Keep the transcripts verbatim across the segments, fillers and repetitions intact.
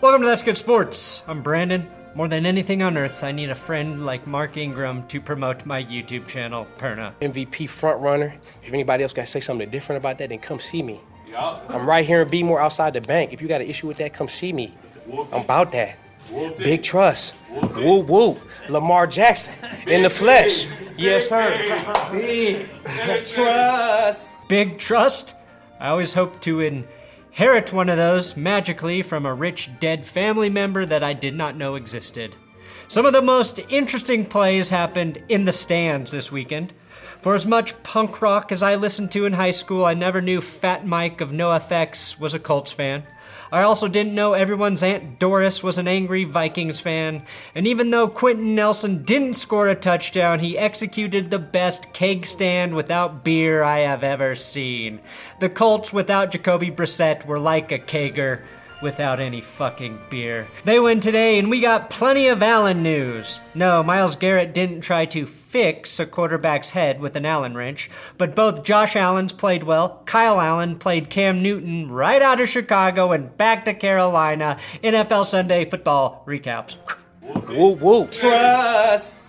Welcome to That's Good Sports. I'm Brandon. More than anything on earth, I need a friend like Mark Ingram to promote my YouTube channel, Perna. M V P frontrunner. If anybody else got to say something different about that, then come see me. Yeah. I'm right here in Bmore outside the bank. If you got an issue with that, come see me. Whoop. I'm about that. Whoop. Big trust. Whoop, whoop. whoop. Lamar Jackson in the flesh. Big. Yes, sir. Big, Big trust. Big trust? I always hope to in... inherit one of those magically from a rich dead family member that I did not know existed. Some of the most interesting plays happened in the stands this weekend. For as much punk rock as I listened to in high school, I never knew Fat Mike of NoFX was a Colts fan. I also didn't know everyone's Aunt Doris was an angry Vikings fan. And even though Quentin Nelson didn't score a touchdown, he executed the best keg stand without beer I have ever seen. The Colts without Jacoby Brissett were like a kegger without any fucking beer. They win today, and we got plenty of Allen news. No, Myles Garrett didn't try to fix a quarterback's head with an Allen wrench, but both Josh Allens played well, Kyle Allen played Cam Newton right out of Chicago and back to Carolina. N F L Sunday football recaps. Woo, woo. Trust!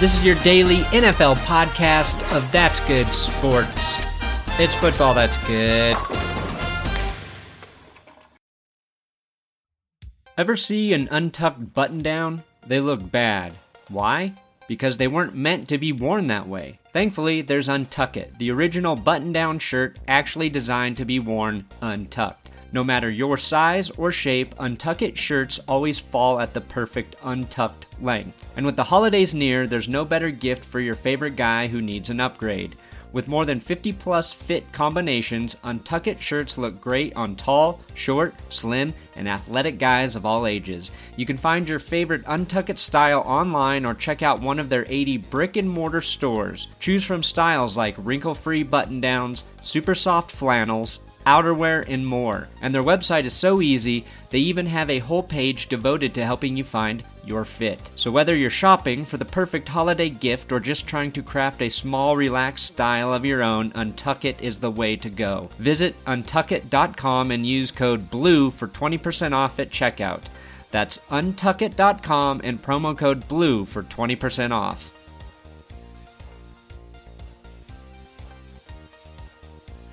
This is your daily N F L podcast of That's Good Sports. It's football that's good. Ever see an untucked button-down? They look bad. Why? Because they weren't meant to be worn that way. Thankfully, there's Untuckit, the original button-down shirt actually designed to be worn untucked. No matter your size or shape, Untuckit shirts always fall at the perfect untucked length. And with the holidays near, there's no better gift for your favorite guy who needs an upgrade. With more than fifty plus fit combinations, Untuckit shirts look great on tall, short, slim, and athletic guys of all ages. You can find your favorite Untuckit style online or check out one of their eighty brick-and-mortar stores. Choose from styles like wrinkle-free button-downs, super soft flannels, outerwear, and more. And their website is so easy, they even have a whole page devoted to helping you find your fit. So whether you're shopping for the perfect holiday gift or just trying to craft a small, relaxed style of your own, Untuckit is the way to go. Visit untuckit dot com and use code BLUE for twenty percent off at checkout. That's untuckit dot com and promo code BLUE for twenty percent off.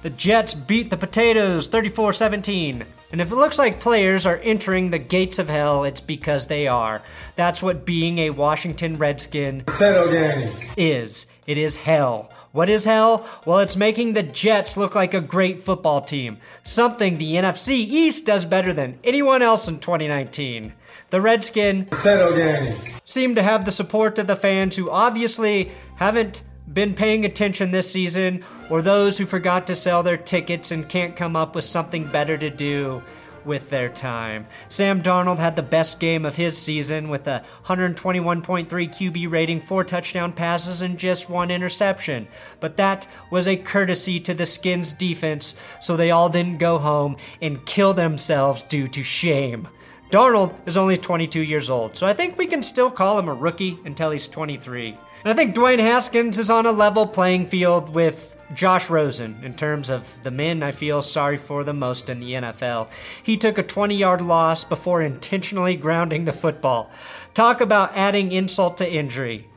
The Jets beat the Potatoes thirty-four seventeen. And if it looks like players are entering the gates of hell, it's because they are. That's what being a Washington Redskin Potato game is. It is hell. What is hell? Well, it's making the Jets look like a great football team, something the N F C East does better than anyone else in twenty nineteen. The Redskin Potato game seem to have the support of the fans who obviously haven't been paying attention this season, or those who forgot to sell their tickets and can't come up with something better to do with their time. Sam Darnold had the best game of his season with a one twenty-one point three Q B rating, four touchdown passes, and just one interception. But that was a courtesy to the Skins defense, so they all didn't go home and kill themselves due to shame. Darnold is only twenty-two years old, so I think we can still call him a rookie until he's twenty-three. And I think Dwayne Haskins is on a level playing field with Josh Rosen in terms of the men I feel sorry for the most in the N F L. He took a twenty-yard loss before intentionally grounding the football. Talk about adding insult to injury.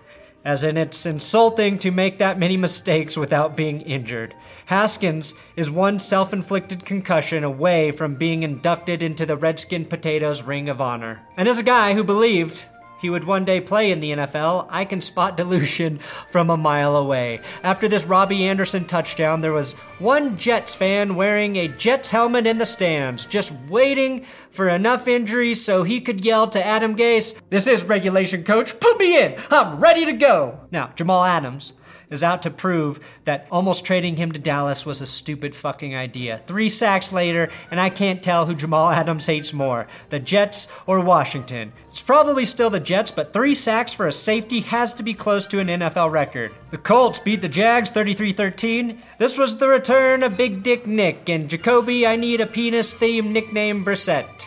as in it's insulting to make that many mistakes without being injured. Haskins is one self-inflicted concussion away from being inducted into the Redskin Potatoes Ring of Honor. And as a guy who believed he would one day play in the N F L, I can spot delusion from a mile away. After this Robbie Anderson touchdown, there was one Jets fan wearing a Jets helmet in the stands, just waiting for enough injuries so he could yell to Adam Gase, "This is regulation, coach, put me in, I'm ready to go." Now, Jamal Adams is out to prove that almost trading him to Dallas was a stupid fucking idea. Three sacks later, and I can't tell who Jamal Adams hates more, the Jets or Washington. It's probably still the Jets, but three sacks for a safety has to be close to an N F L record. The Colts beat the Jags thirty-three thirteen. This was the return of Big Dick Nick and Jacoby I Need a Penis-themed nickname Brissett.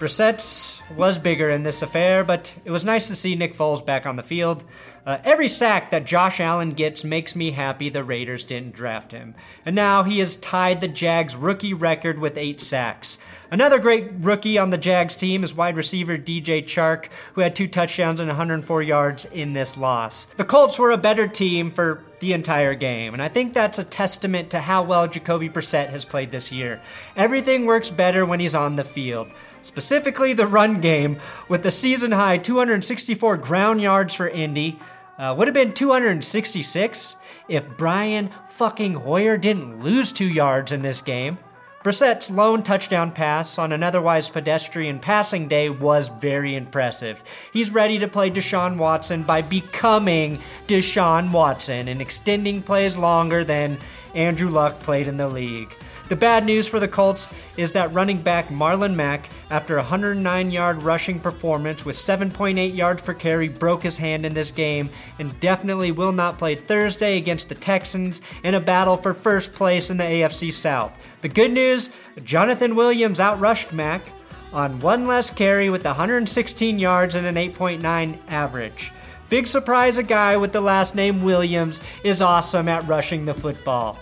Brissett's was bigger in this affair, but it was nice to see Nick Foles back on the field. Uh, every sack that Josh Allen gets makes me happy the Raiders didn't draft him. And now he has tied the Jags' rookie record with eight sacks. Another great rookie on the Jags team is wide receiver D J Chark, who had two touchdowns and one hundred four yards in this loss. The Colts were a better team for the entire game, and I think that's a testament to how well Jacoby Brissett has played this year. Everything works better when he's on the field. Specifically the run game, with the season-high two hundred sixty-four ground yards for Indy. Uh, would have been two hundred sixty-six if Brian fucking Hoyer didn't lose two yards in this game. Brissett's lone touchdown pass on an otherwise pedestrian passing day was very impressive. He's ready to play Deshaun Watson by becoming Deshaun Watson and extending plays longer than Andrew Luck played in the league. The bad news for the Colts is that running back Marlon Mack, after a one hundred nine yard rushing performance with seven point eight yards per carry, broke his hand in this game and definitely will not play Thursday against the Texans in a battle for first place in the A F C South. The good news, Jonathan Williams outrushed Mack on one less carry with one hundred sixteen yards and an eight point nine average. Big surprise, a guy with the last name Williams is awesome at rushing the football.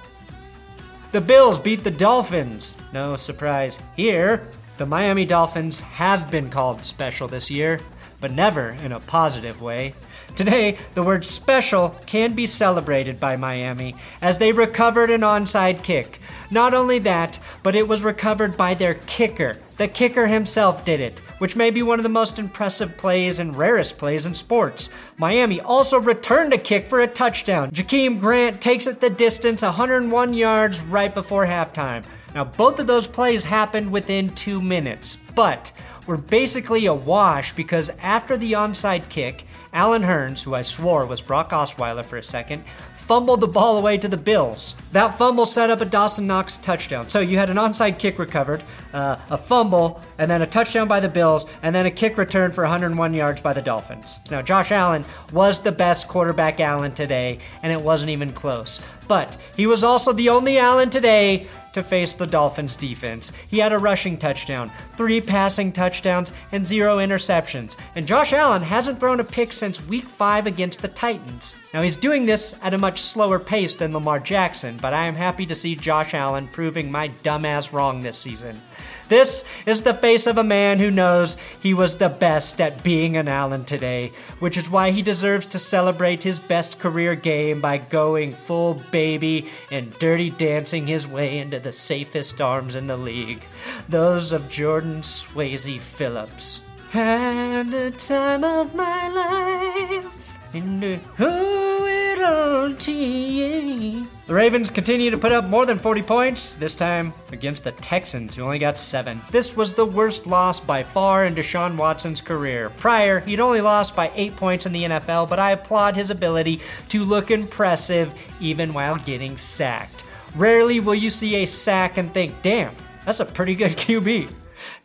The Bills beat the Dolphins. No surprise here. The Miami Dolphins have been called special this year, but never in a positive way. Today, the word special can be celebrated by Miami as they recovered an onside kick. Not only that, but it was recovered by their kicker. The kicker himself did it, which may be one of the most impressive plays and rarest plays in sports. Miami also returned a kick for a touchdown. Jakeem Grant takes it the distance, one hundred one yards right before halftime. Now, both of those plays happened within two minutes, but were basically a wash because after the onside kick, Allen Hurns, who I swore was Brock Osweiler for a second, fumbled the ball away to the Bills. That fumble set up a Dawson Knox touchdown. So you had an onside kick recovered, uh, a fumble, and then a touchdown by the Bills, and then a kick return for one hundred one yards by the Dolphins. Now, Josh Allen was the best quarterback Allen today, and it wasn't even close. But he was also the only Allen today to face the Dolphins defense. He had a rushing touchdown, three passing touchdowns, and zero interceptions. And Josh Allen hasn't thrown a pick since week five against the Titans. Now he's doing this at a much slower pace than Lamar Jackson, but I am happy to see Josh Allen proving my dumbass wrong this season. This is the face of a man who knows he was the best at being an Allen today, which is why he deserves to celebrate his best career game by going full baby and dirty dancing his way into the safest arms in the league, those of Jordan Swayze Phillips. Had the time of my life, and I owe it all to you. The Ravens continue to put up more than forty points, this time against the Texans, who only got seven. This was the worst loss by far in Deshaun Watson's career. Prior, he'd only lost by eight points in the N F L, but I applaud his ability to look impressive even while getting sacked. Rarely will you see a sack and think, damn, that's a pretty good Q B.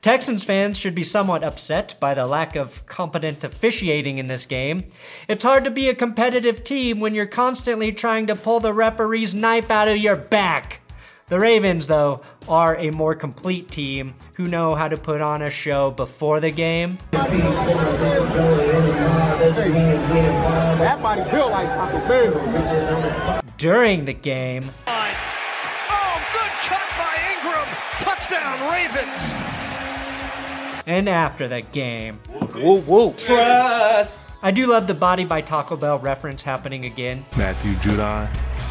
Texans fans should be somewhat upset by the lack of competent officiating in this game. It's hard to be a competitive team when you're constantly trying to pull the referee's knife out of your back. The Ravens, though, are a more complete team who know how to put on a show before the game. That body built like fucking Bill. During the game. Oh, good cut by Ingram. Touchdown, Ravens. and after the game. Whoa, whoa. Trust. I do love the Body by Taco Bell reference happening again. Matthew Judon,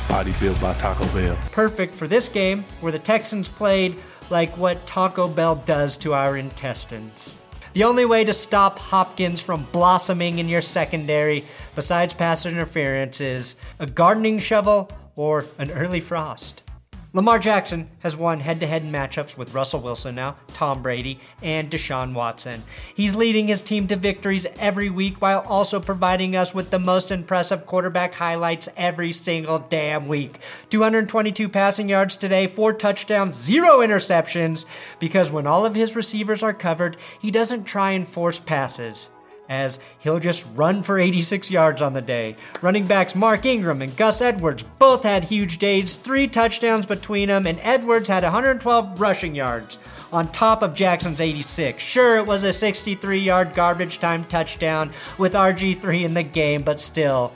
Body Built by Taco Bell. Perfect for this game, where the Texans played like what Taco Bell does to our intestines. The only way to stop Hopkins from blossoming in your secondary, besides pass interference, is a gardening shovel or an early frost. Lamar Jackson has won head-to-head matchups with Russell Wilson now, Tom Brady, and Deshaun Watson. He's leading his team to victories every week while also providing us with the most impressive quarterback highlights every single damn week. two hundred twenty-two passing yards today, four touchdowns, zero interceptions, because when all of his receivers are covered, he doesn't try and force passes, as he'll just run for eighty-six yards on the day. Running backs Mark Ingram and Gus Edwards both had huge days, three touchdowns between them, and Edwards had one hundred twelve rushing yards on top of Jackson's eighty-six. Sure, it was a sixty-three-yard garbage time touchdown with R G three in the game, but still,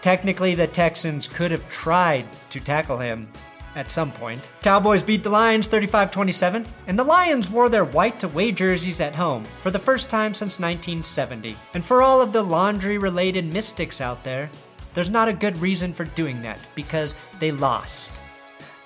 technically the Texans could have tried to tackle him at some point. Cowboys beat the Lions thirty-five twenty-seven, and the Lions wore their white-to-way jerseys at home for the first time since nineteen seventy. And for all of the laundry-related mystics out there, there's not a good reason for doing that, because they lost.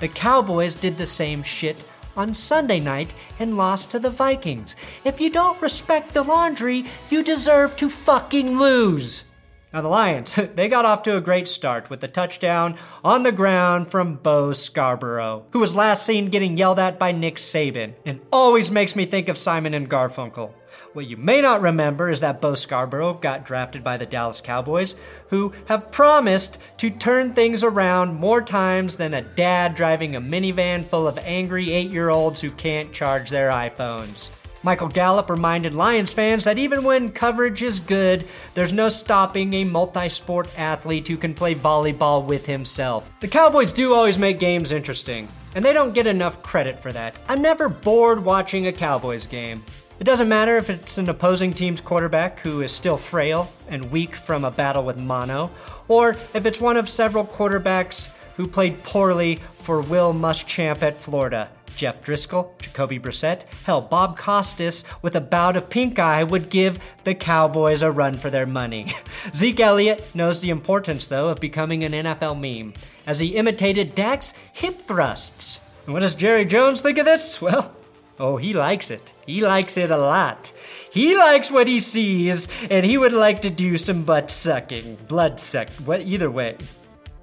The Cowboys did the same shit on Sunday night and lost to the Vikings. If you don't respect the laundry, you deserve to fucking lose. Now the Lions, they got off to a great start with a touchdown on the ground from Bo Scarborough, who was last seen getting yelled at by Nick Saban, and always makes me think of Simon and Garfunkel. What you may not remember is that Bo Scarborough got drafted by the Dallas Cowboys, who have promised to turn things around more times than a dad driving a minivan full of angry eight-year-olds who can't charge their iPhones. Michael Gallup reminded Lions fans that even when coverage is good, there's no stopping a multi-sport athlete who can play volleyball with himself. The Cowboys do always make games interesting, and they don't get enough credit for that. I'm never bored watching a Cowboys game. It doesn't matter if it's an opposing team's quarterback who is still frail and weak from a battle with mono, or if it's one of several quarterbacks who played poorly for Will Muschamp at Florida. Jeff Driscoll, Jacoby Brissett, hell, Bob Costas with a bout of pink eye would give the Cowboys a run for their money. Zeke Elliott knows the importance, though, of becoming an N F L meme, as he imitated Dak's hip thrusts. And what does Jerry Jones think of this? Well, oh, he likes it. He likes it a lot. He likes what he sees, and he would like to do some butt sucking. Blood suck. What? Either way,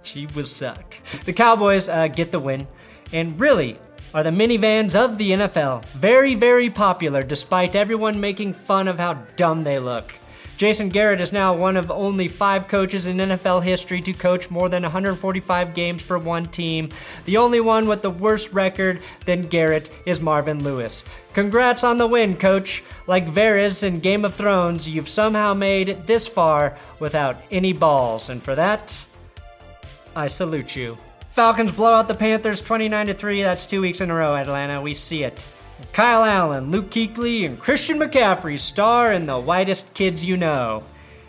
she will suck. The Cowboys uh, get the win, and really are the minivans of the N F L. Very, very popular, despite everyone making fun of how dumb they look. Jason Garrett is now one of only five coaches in N F L history to coach more than one hundred forty-five games for one team. The only one with the worse record than Garrett is Marvin Lewis. Congrats on the win, coach. Like Varys in Game of Thrones, you've somehow made it this far without any balls, and for that, I salute you. Falcons blow out the Panthers twenty-nine to three. That's two weeks in a row, Atlanta. We see it. Kyle Allen, Luke Kuechly, and Christian McCaffrey star in the whitest kids you know.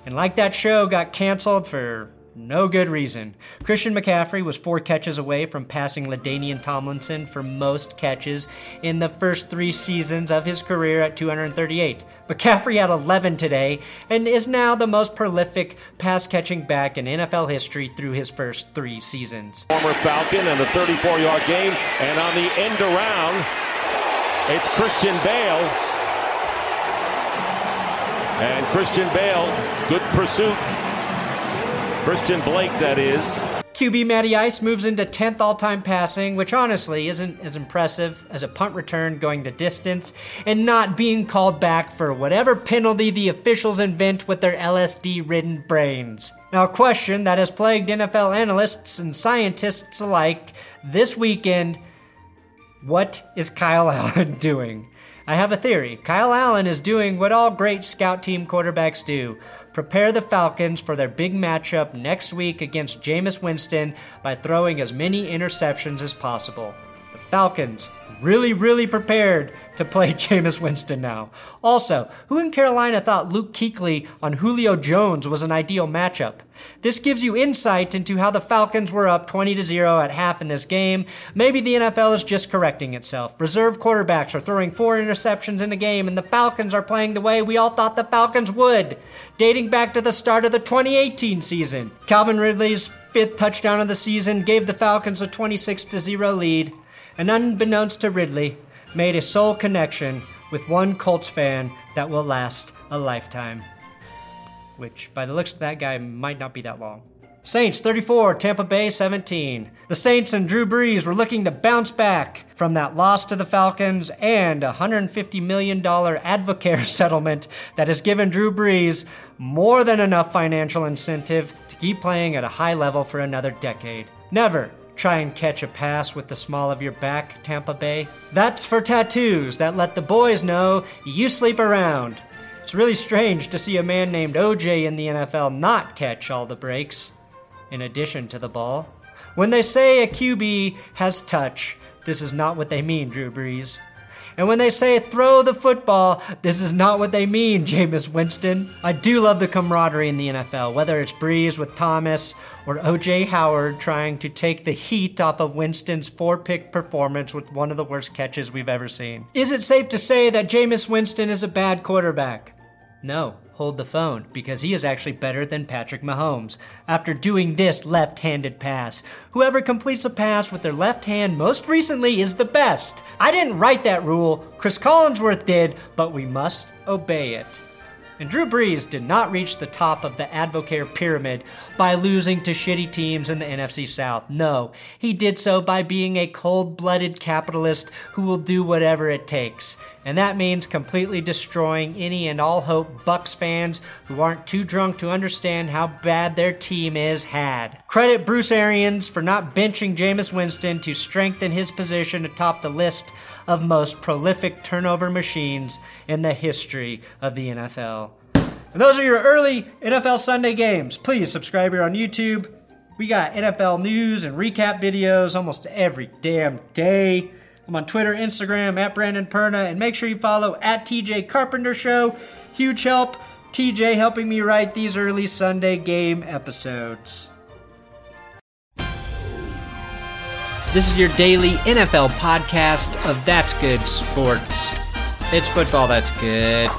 And like that show got canceled for no good reason. Christian McCaffrey was four catches away from passing LaDainian Tomlinson for most catches in the first three seasons of his career at two hundred thirty-eight. McCaffrey had eleven today and is now the most prolific pass-catching back in N F L history through his first three seasons. Former Falcon in a thirty-four-yard game, and on the end around, it's Christian Bale. And Christian Bale, good pursuit. Christian Blake, that is. Q B Matty Ice moves into tenth all-time passing, which honestly isn't as impressive as a punt return going the distance and not being called back for whatever penalty the officials invent with their L S D-ridden brains. Now, a question that has plagued N F L analysts and scientists alike this weekend: what is Kyle Allen doing? I have a theory. Kyle Allen is doing what all great scout team quarterbacks do: prepare the Falcons for their big matchup next week against Jameis Winston by throwing as many interceptions as possible. The Falcons really, really prepared to play Jameis Winston now. Also, who in Carolina thought Luke Kuechly on Julio Jones was an ideal matchup? This gives you insight into how the Falcons were up twenty to zero at half in this game. Maybe the N F L is just correcting itself. Reserve quarterbacks are throwing four interceptions in a game, and the Falcons are playing the way we all thought the Falcons would, dating back to the start of the twenty eighteen season. Calvin Ridley's fifth touchdown of the season gave the Falcons a twenty-six to zero lead, and unbeknownst to Ridley, made a soul connection with one Colts fan that will last a lifetime. Which, by the looks of that guy, might not be that long. Saints thirty-four, Tampa Bay seventeen. The Saints and Drew Brees were looking to bounce back from that loss to the Falcons and a one hundred fifty million dollars Advocare settlement that has given Drew Brees more than enough financial incentive to keep playing at a high level for another decade. Never try and catch a pass with the small of your back, Tampa Bay. That's for tattoos that let the boys know you sleep around. It's really strange to see a man named O J in the N F L not catch all the breaks, in addition to the ball. When they say a Q B has touch, this is not what they mean, Drew Brees. And when they say throw the football, this is not what they mean, Jameis Winston. I do love the camaraderie in the N F L, whether it's Brees with Thomas or O J Howard trying to take the heat off of Winston's four-pick performance with one of the worst catches we've ever seen. Is it safe to say that Jameis Winston is a bad quarterback? No, hold the phone, because he is actually better than Patrick Mahomes after doing this left-handed pass. Whoever completes a pass with their left hand most recently is the best. I didn't write that rule, Chris Collinsworth did, but we must obey it. And Drew Brees did not reach the top of the Advocare pyramid by losing to shitty teams in the N F C South. No, he did so by being a cold-blooded capitalist who will do whatever it takes. And that means completely destroying any and all hope Bucs fans who aren't too drunk to understand how bad their team is had. Credit Bruce Arians for not benching Jameis Winston to strengthen his position atop the list of most prolific turnover machines in the history of the N F L. And those are your early N F L Sunday games. Please subscribe here on YouTube. We got N F L news and recap videos almost every damn day. I'm on Twitter, Instagram, at Brandon Perna, and make sure you follow at T J Carpenter Show. Huge help, T J helping me write these early Sunday game episodes. This is your daily N F L podcast of That's Good Sports. It's football that's good.